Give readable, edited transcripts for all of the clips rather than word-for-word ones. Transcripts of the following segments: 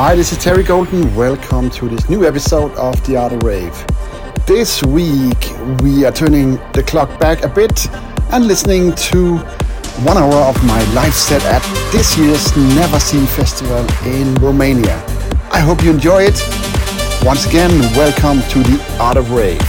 Hi, this is Terry Golden. Welcome to this new episode of The Art of Rave. This week we are turning the clock back a bit and listening to 1 hour of my live set at this year's Never Seen Festival in Romania. I hope you enjoy it. Once again, welcome to The Art of Rave.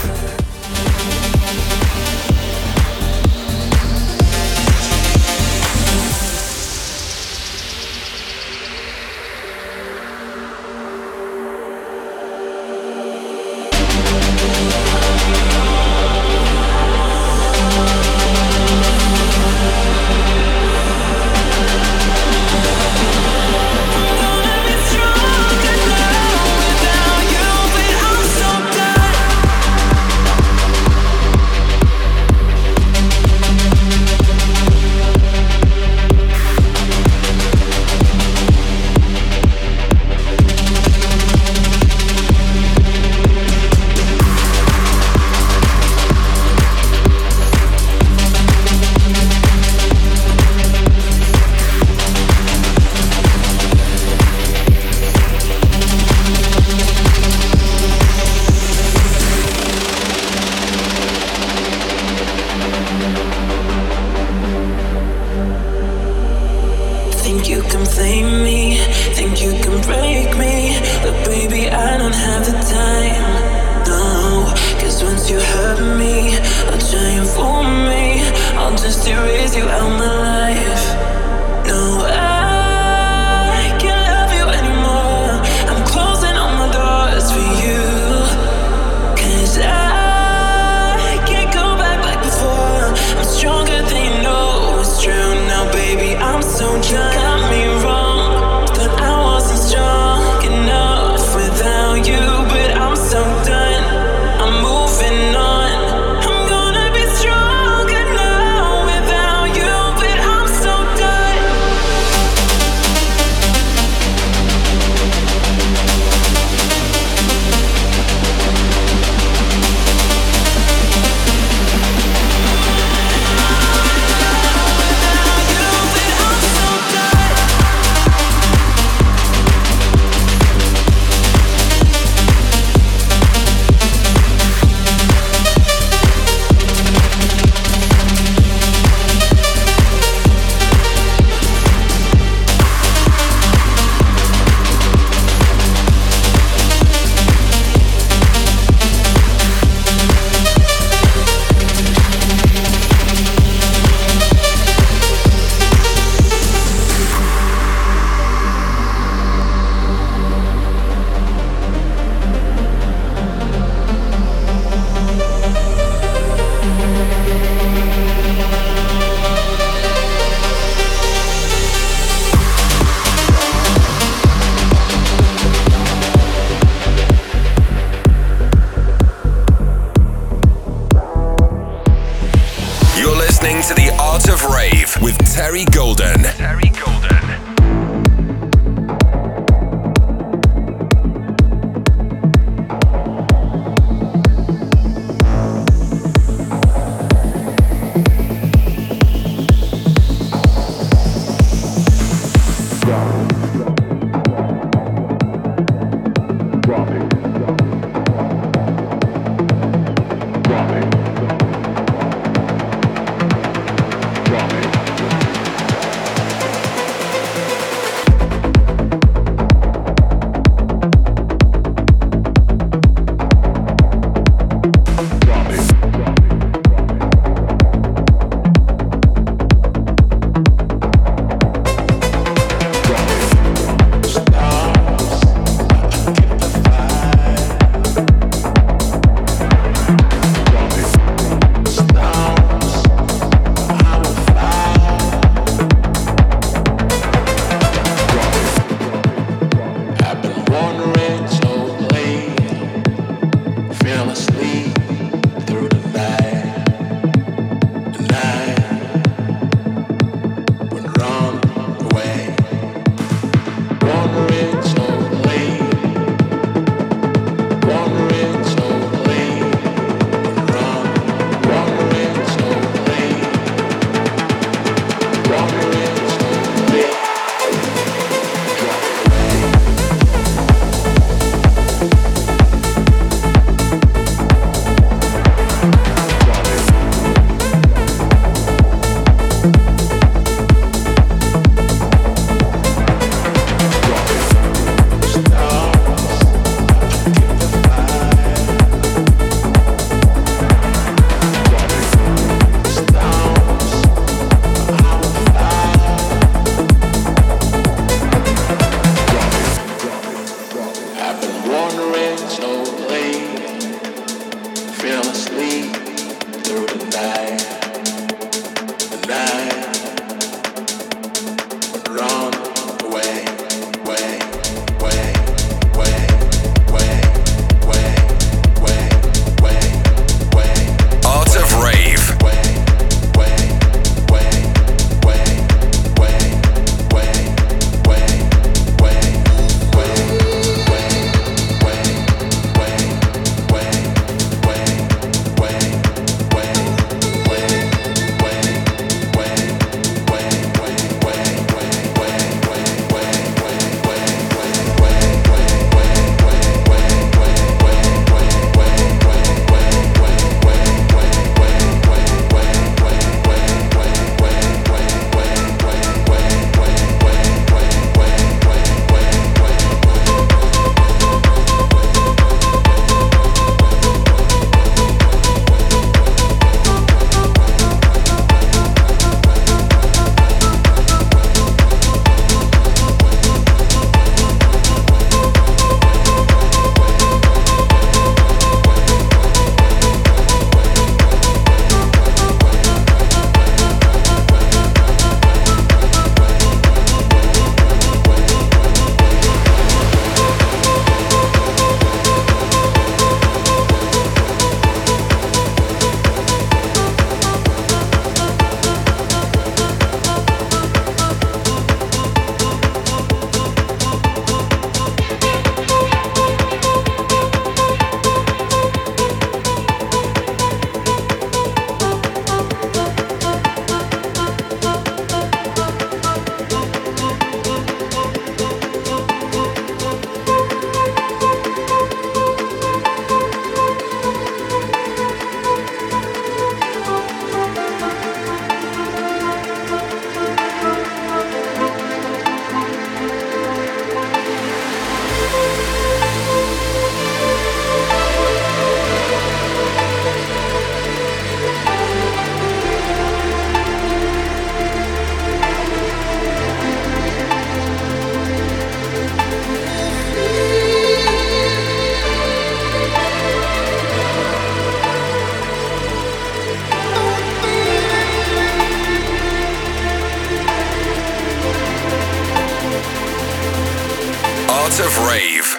Art of Rave.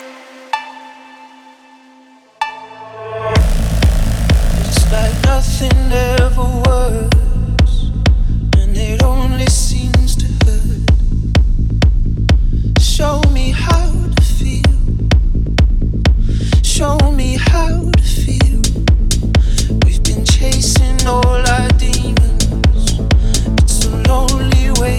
It's like nothing ever was, and it only seems to hurt. Show me how to feel. Show me how to feel. We've been chasing all our demons. It's a lonely way.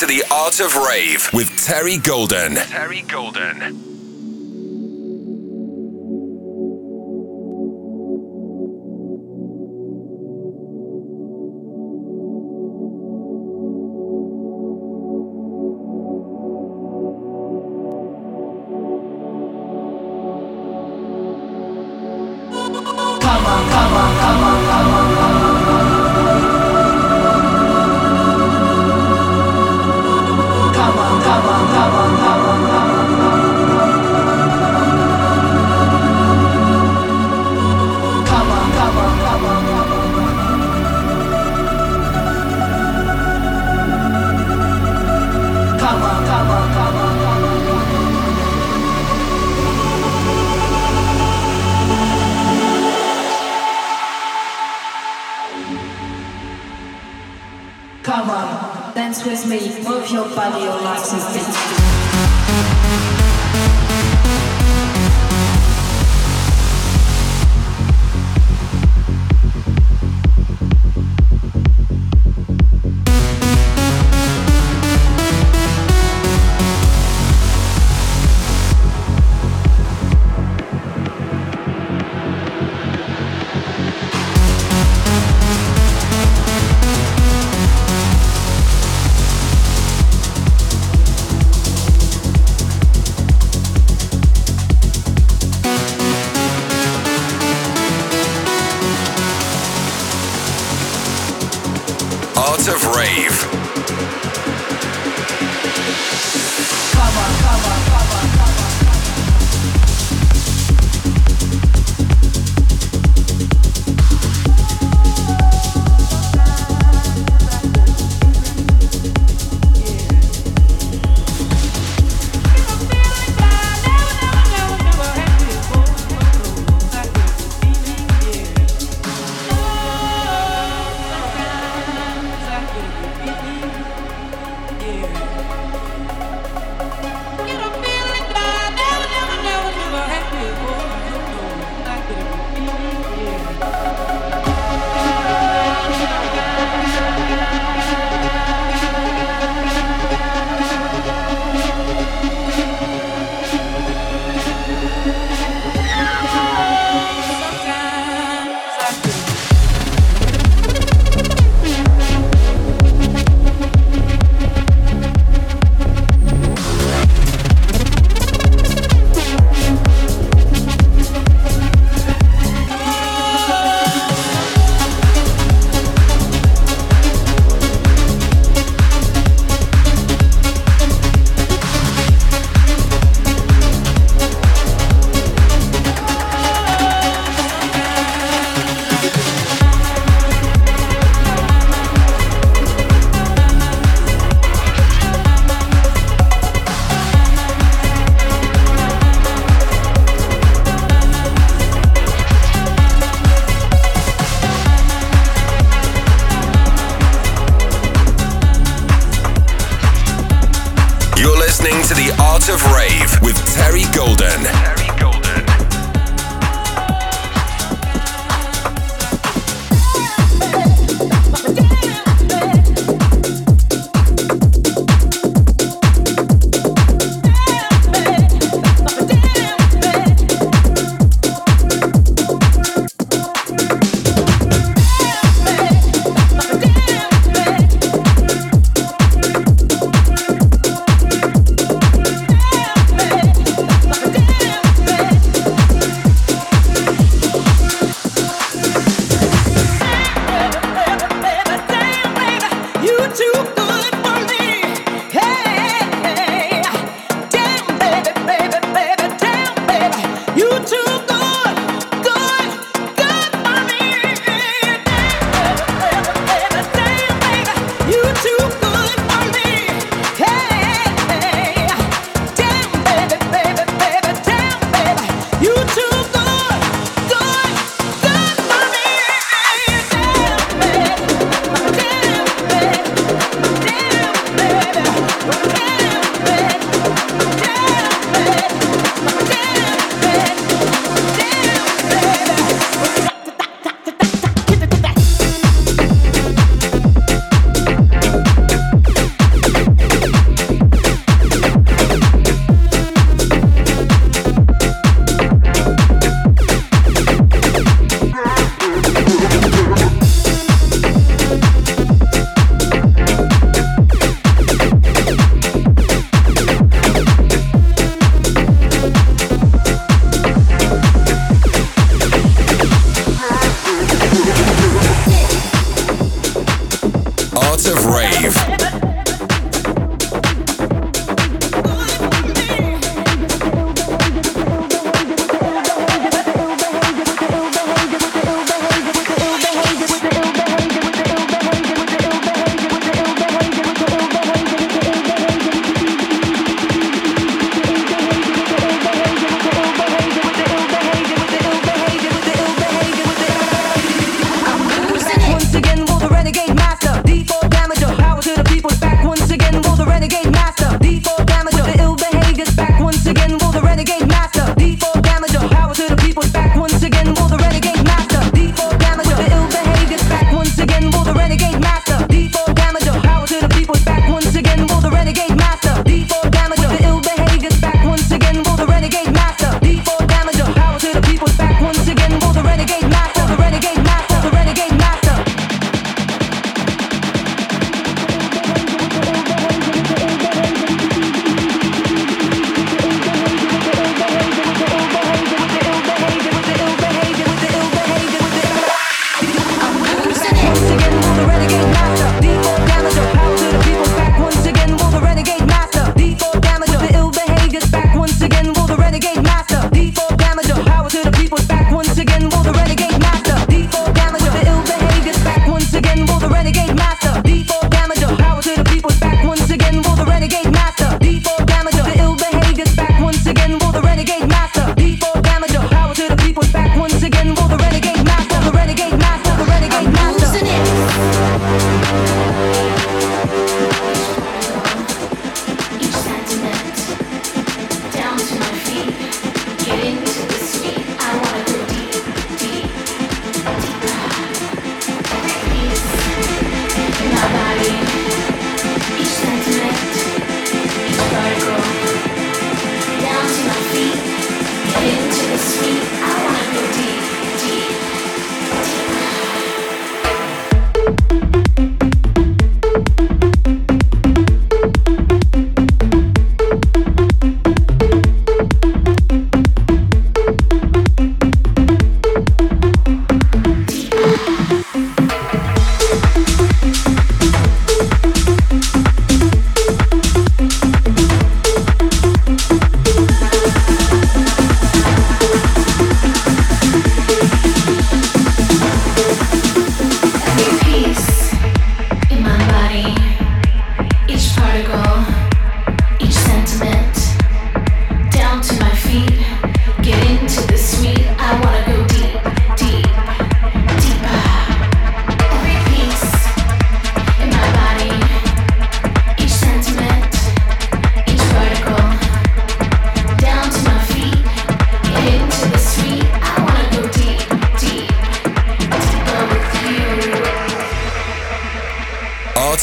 To the Art of Rave with Terry Golden. Terry Golden. Art of Rave.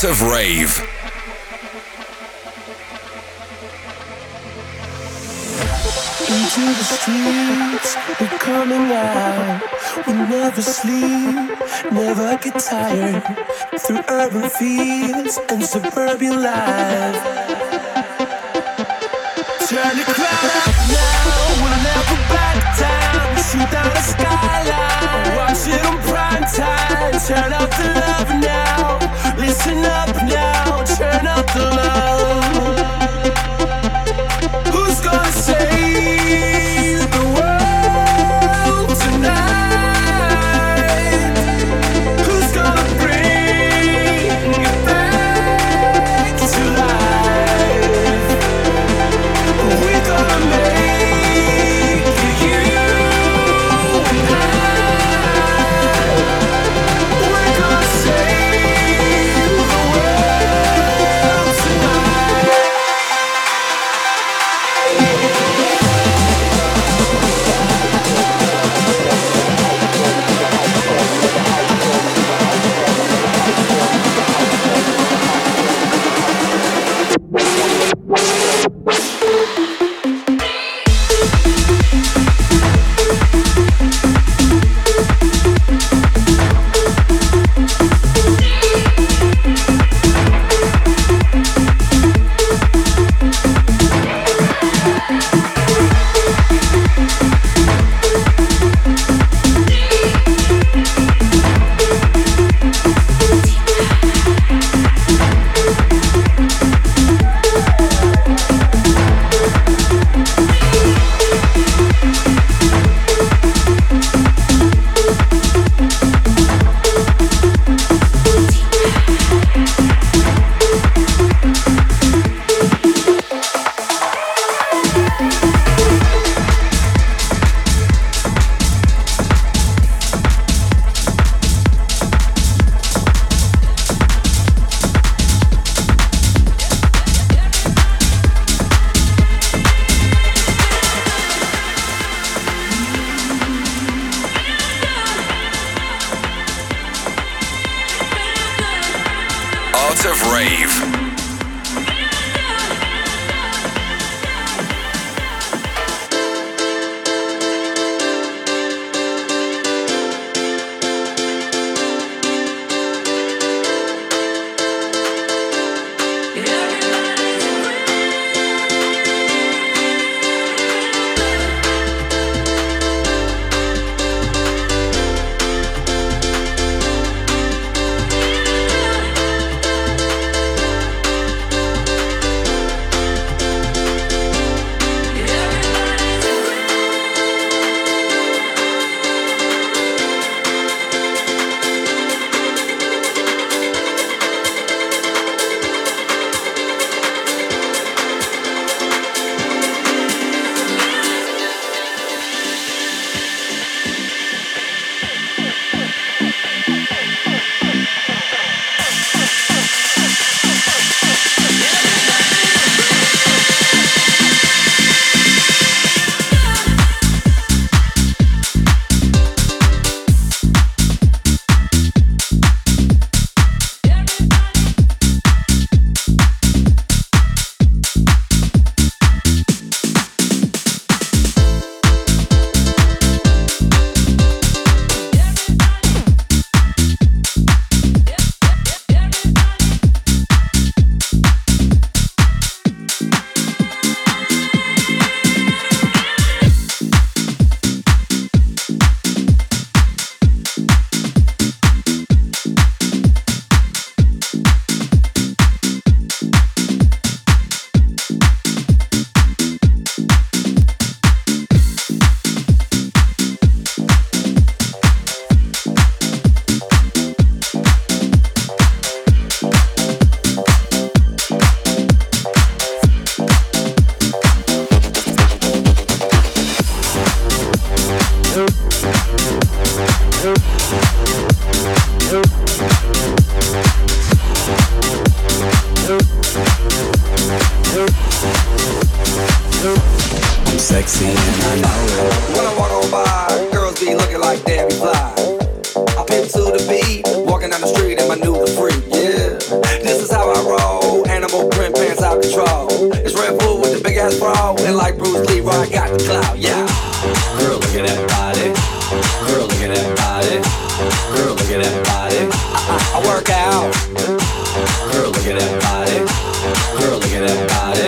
Art of Rave. Into the streets, we're coming out. We never sleep, never get tired. Through urban fields and suburban life. Turn the crowd up now, we'll never back down. Shoot down the skyline, watch it on prime time. Turn up the love now, listen up now. Turn up the love. Who's gonna say? Walking down the street in my new free, yeah. This ass bra. And like Bruce Lee, I got the clout, yeah. Girl, look at that body. Girl, look at that body. Girl, look at that body. I work out. Girl, look at that body. Girl, look at that body.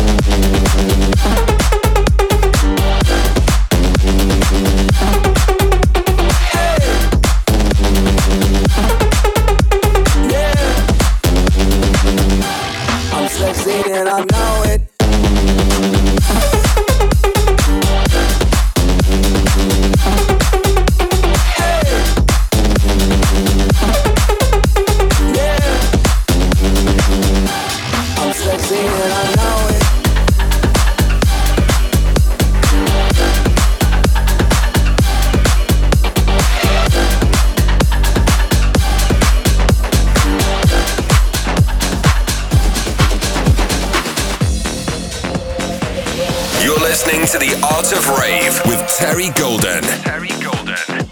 it. Hey. I'm sexy and I know it. To the Art of Rave with Terry Golden. Terry Golden.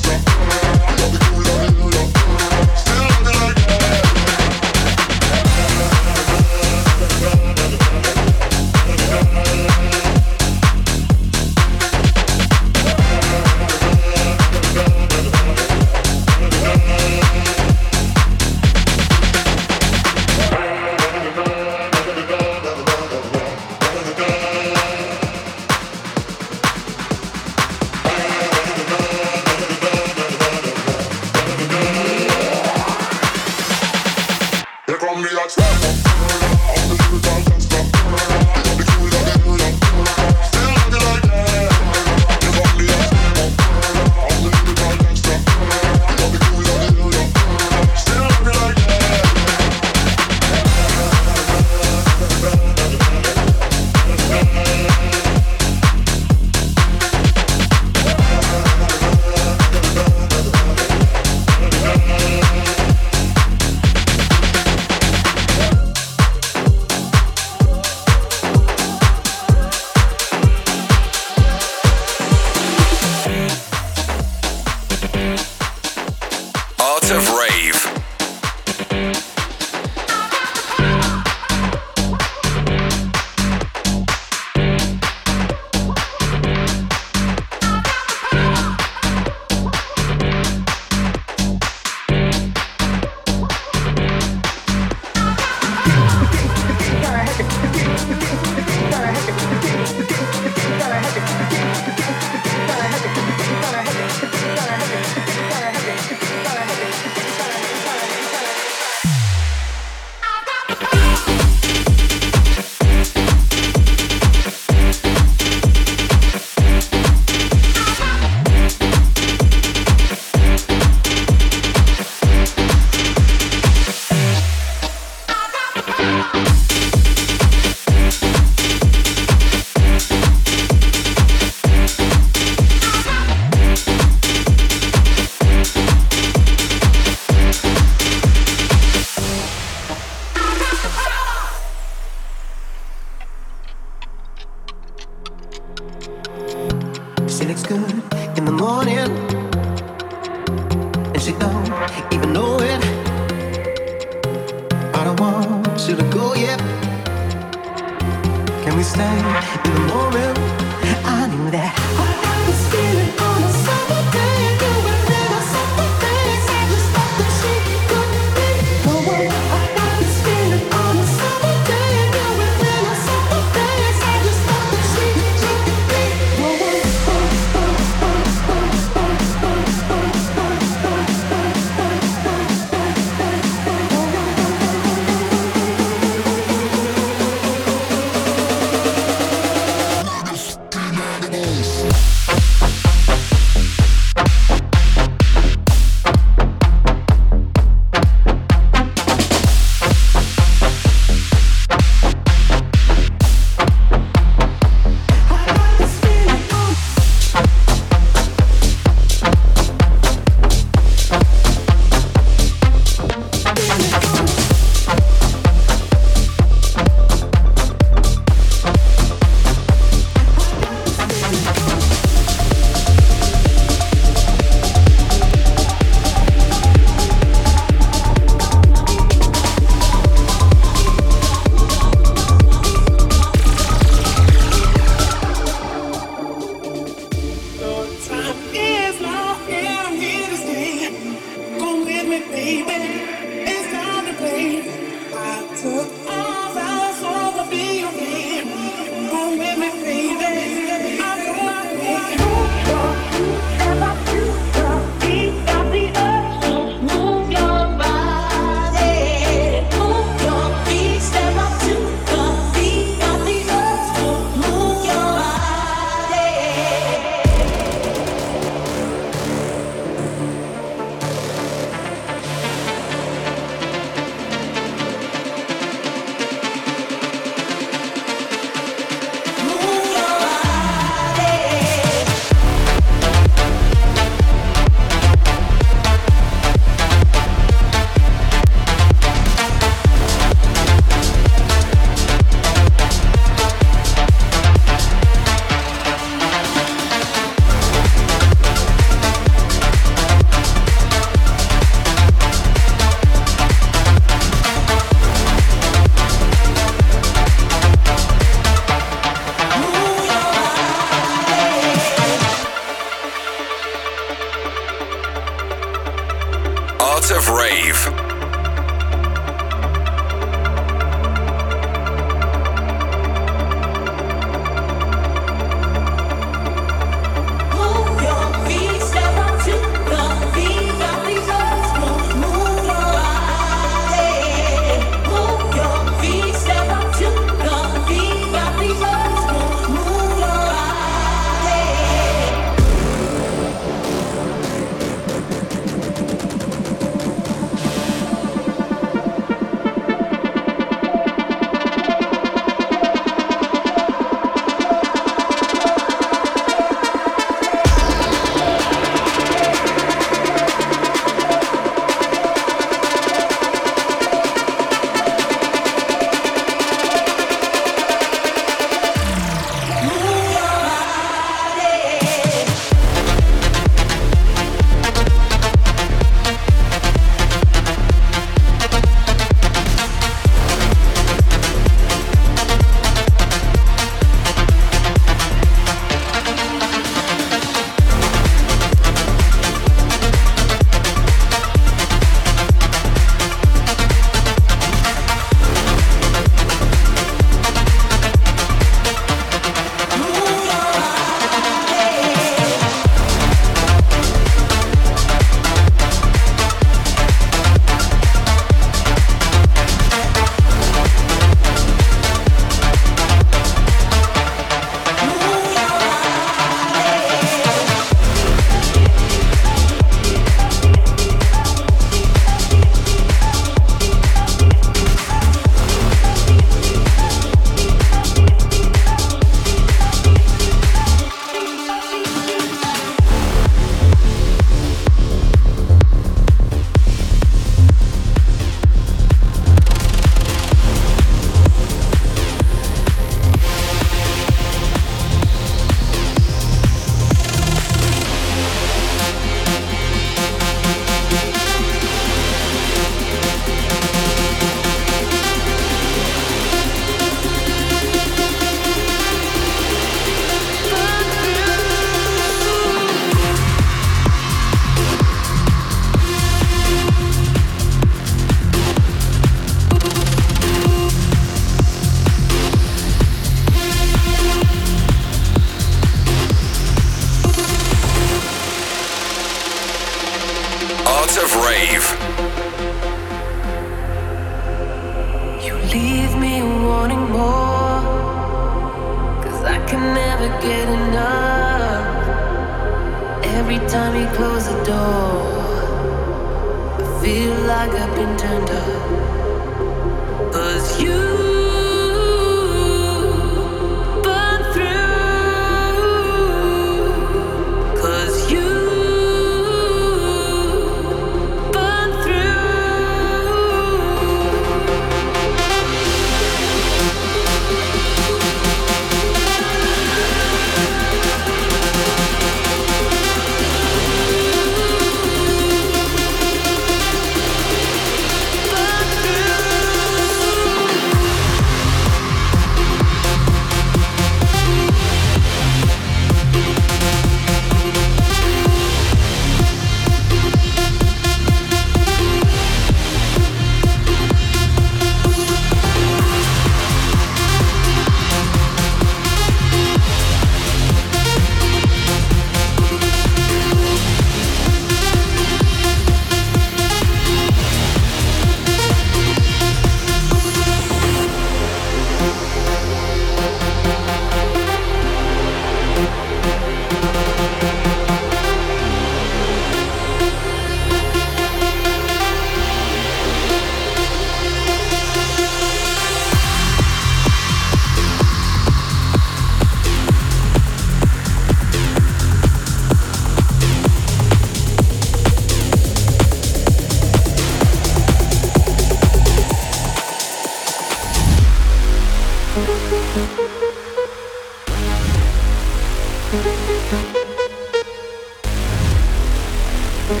Call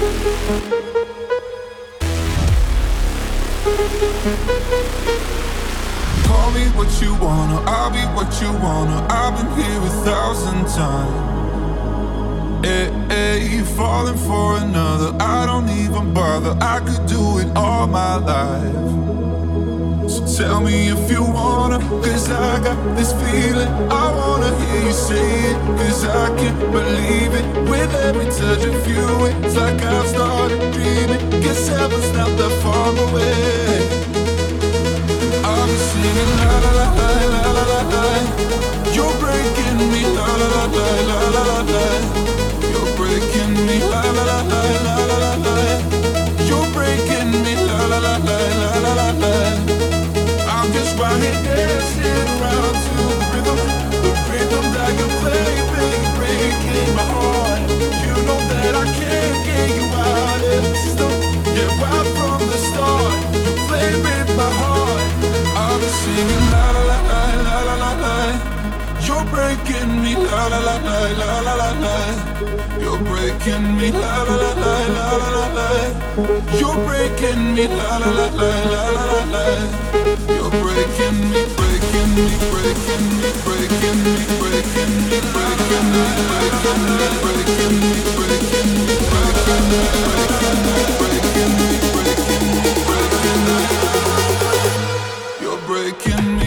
me what you wanna, I'll be what you wanna. I've been here 1,000 times. Hey, you falling for another, I don't even bother. I could do it all my life. So tell me if you wanna, cause I got this feeling. I wanna hear you say it, cause I can't believe it. With every touch of you, it's like I've started dreaming. Guess heaven's not that far away. I'm singing la la la la la la la la. You're breaking me la la la la la la la la. You're breaking me la la la la la la la. You're breaking me la la la la la la la la. I'm just right here dancing around to the rhythm that you play, baby, breaking my heart. You know that I can't get you out of this stuff. Yeah, right from the start, you play with my heart. I'll be singing la la la la la la la. You're breaking me la la la la la la la la. You're breaking me la la la la la la la. You're breaking me la la la la la la la. You're breaking me, breaking me, breaking me, breaking me, breaking me, breaking me, breaking me, breaking me, breaking me, breaking me, breaking me. You're breaking me.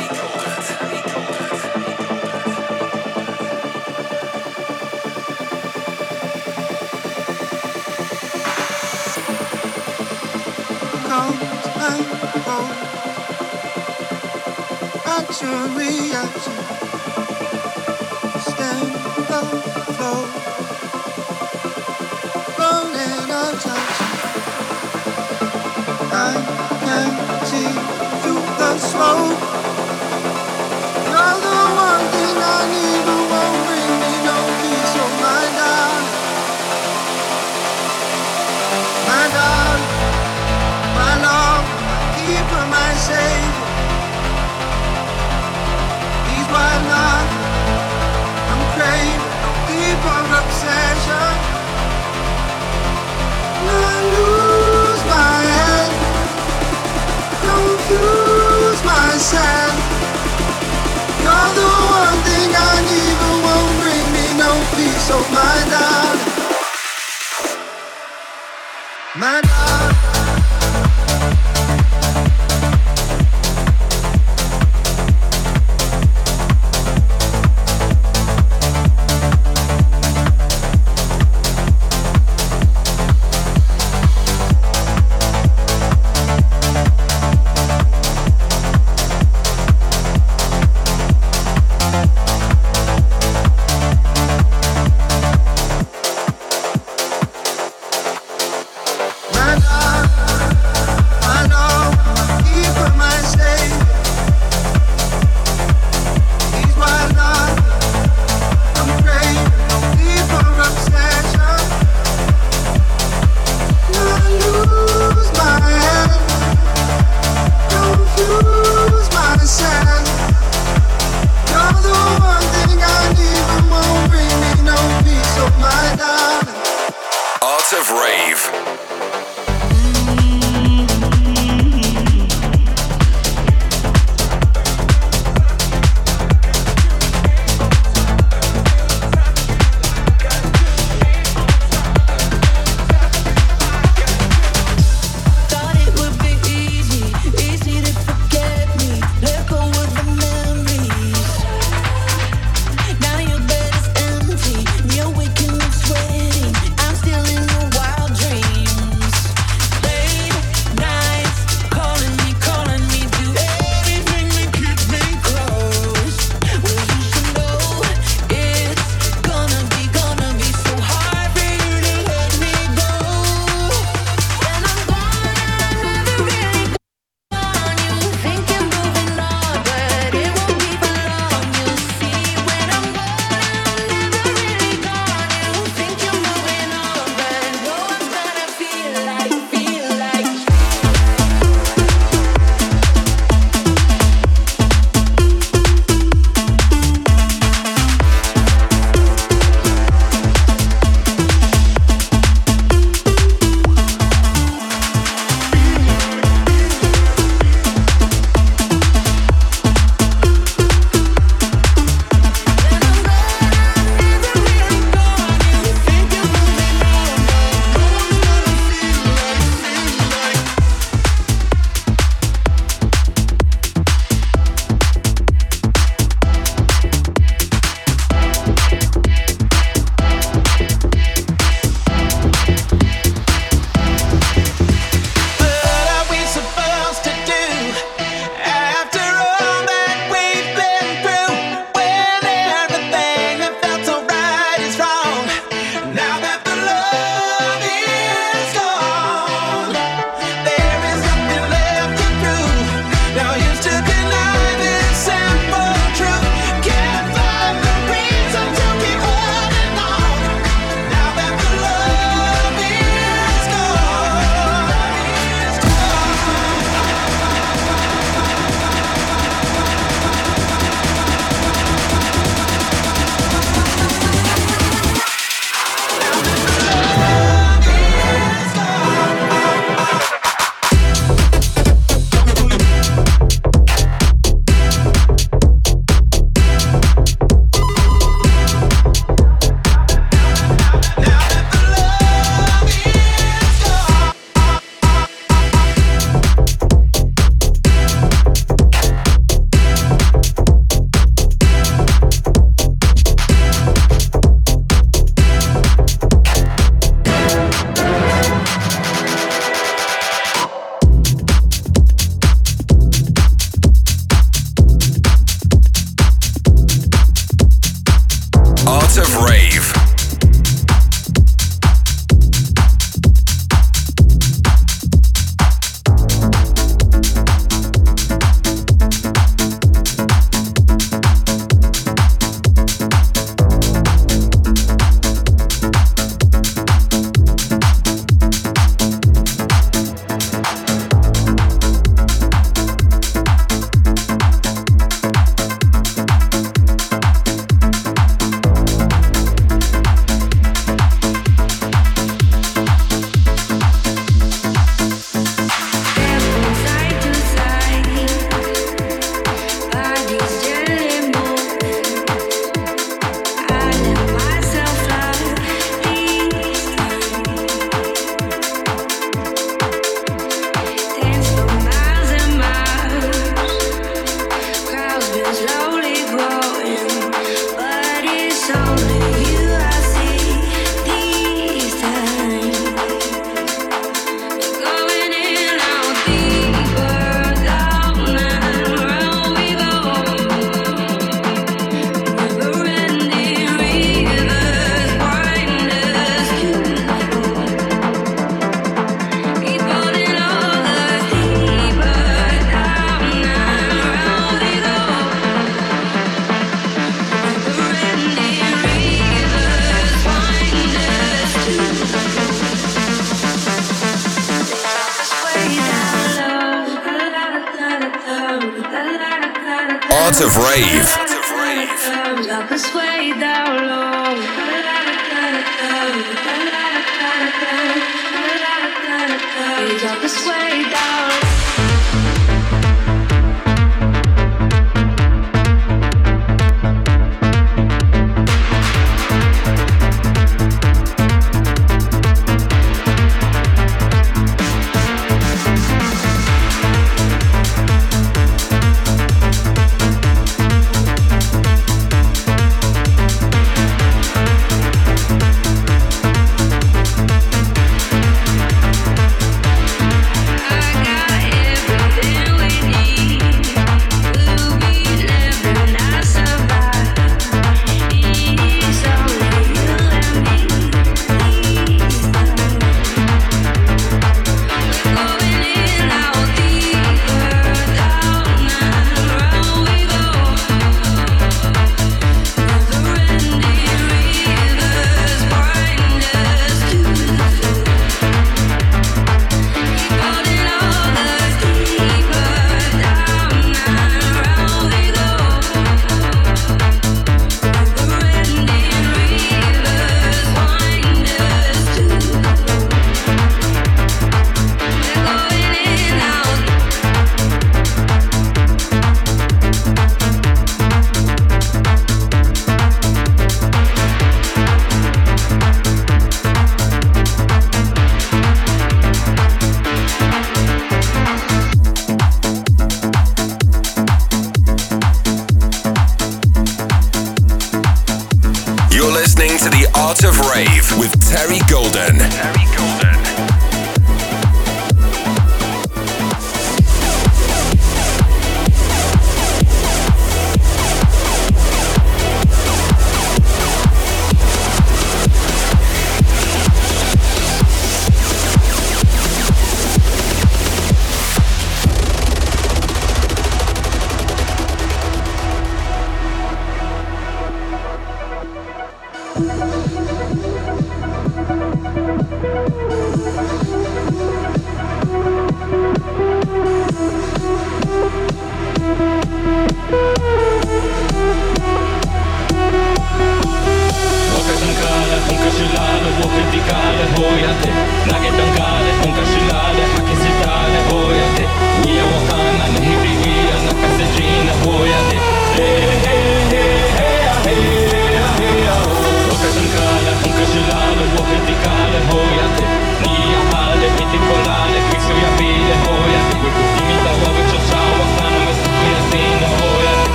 Art of Rave.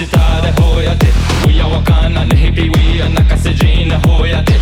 citare hoiate, uia wakana nehipi uia nakasejina hoiate.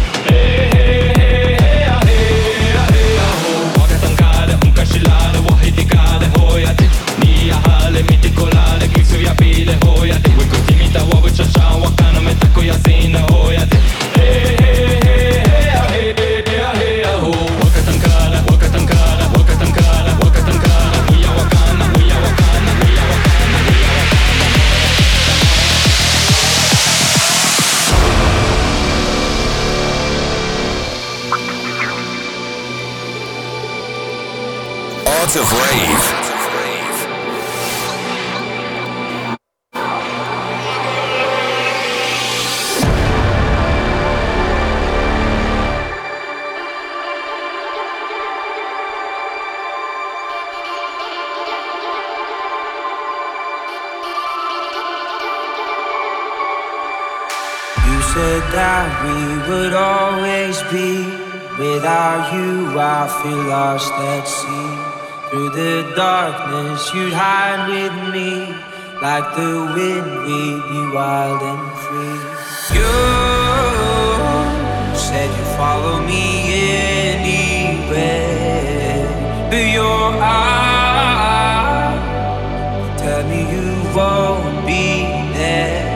Of rave. You said that we would always be. Without you, I feel lost at sea. Through the darkness you'd hide with me. Like the wind we'd be wild and free. You said you'd follow me anywhere. But your eyes tell me you won't be there.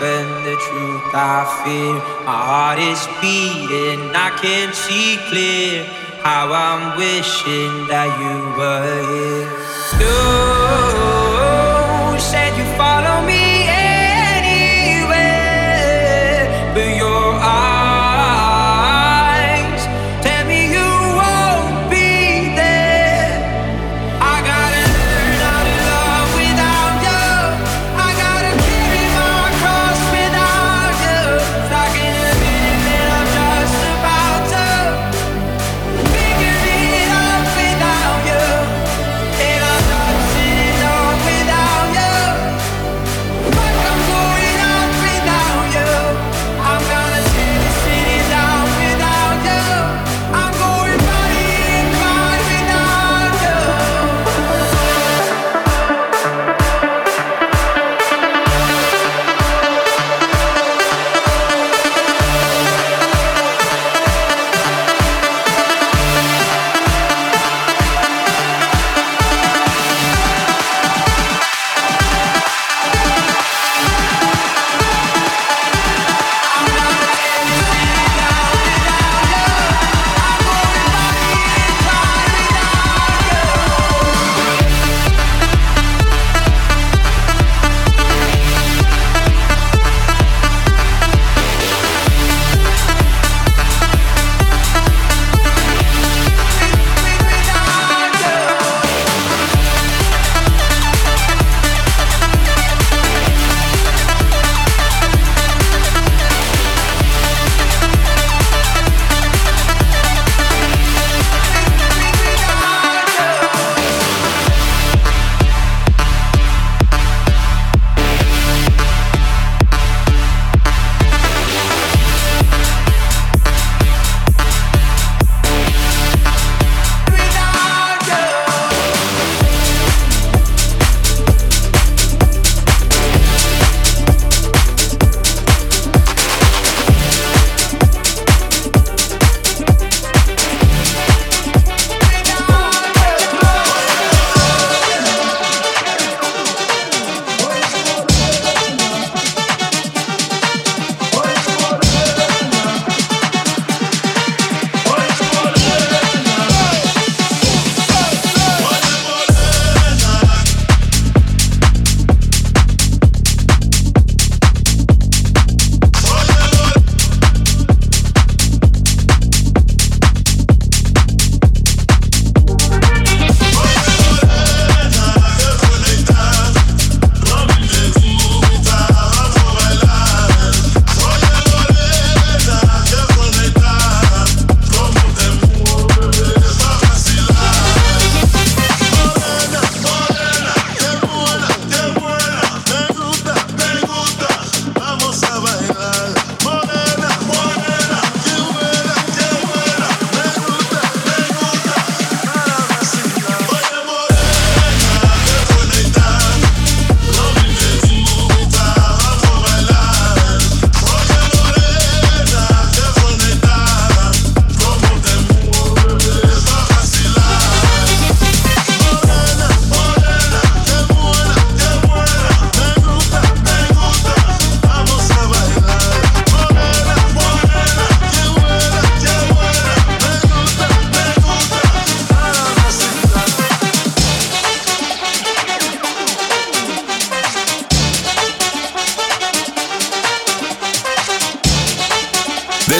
And the truth I fear. My heart is beating, I can't see clear. How I'm wishing that you were here. You said you'd follow me anywhere, but your eyes tell me you won't be there. I gotta learn how to love without you. I gotta figure it out without you, and I'm not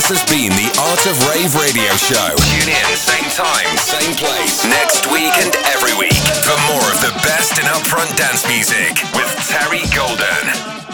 This has been the Art of Rave Radio Show. Tune in, same time, same place, next week and every week for more of the best in upfront dance music with Terry Golden.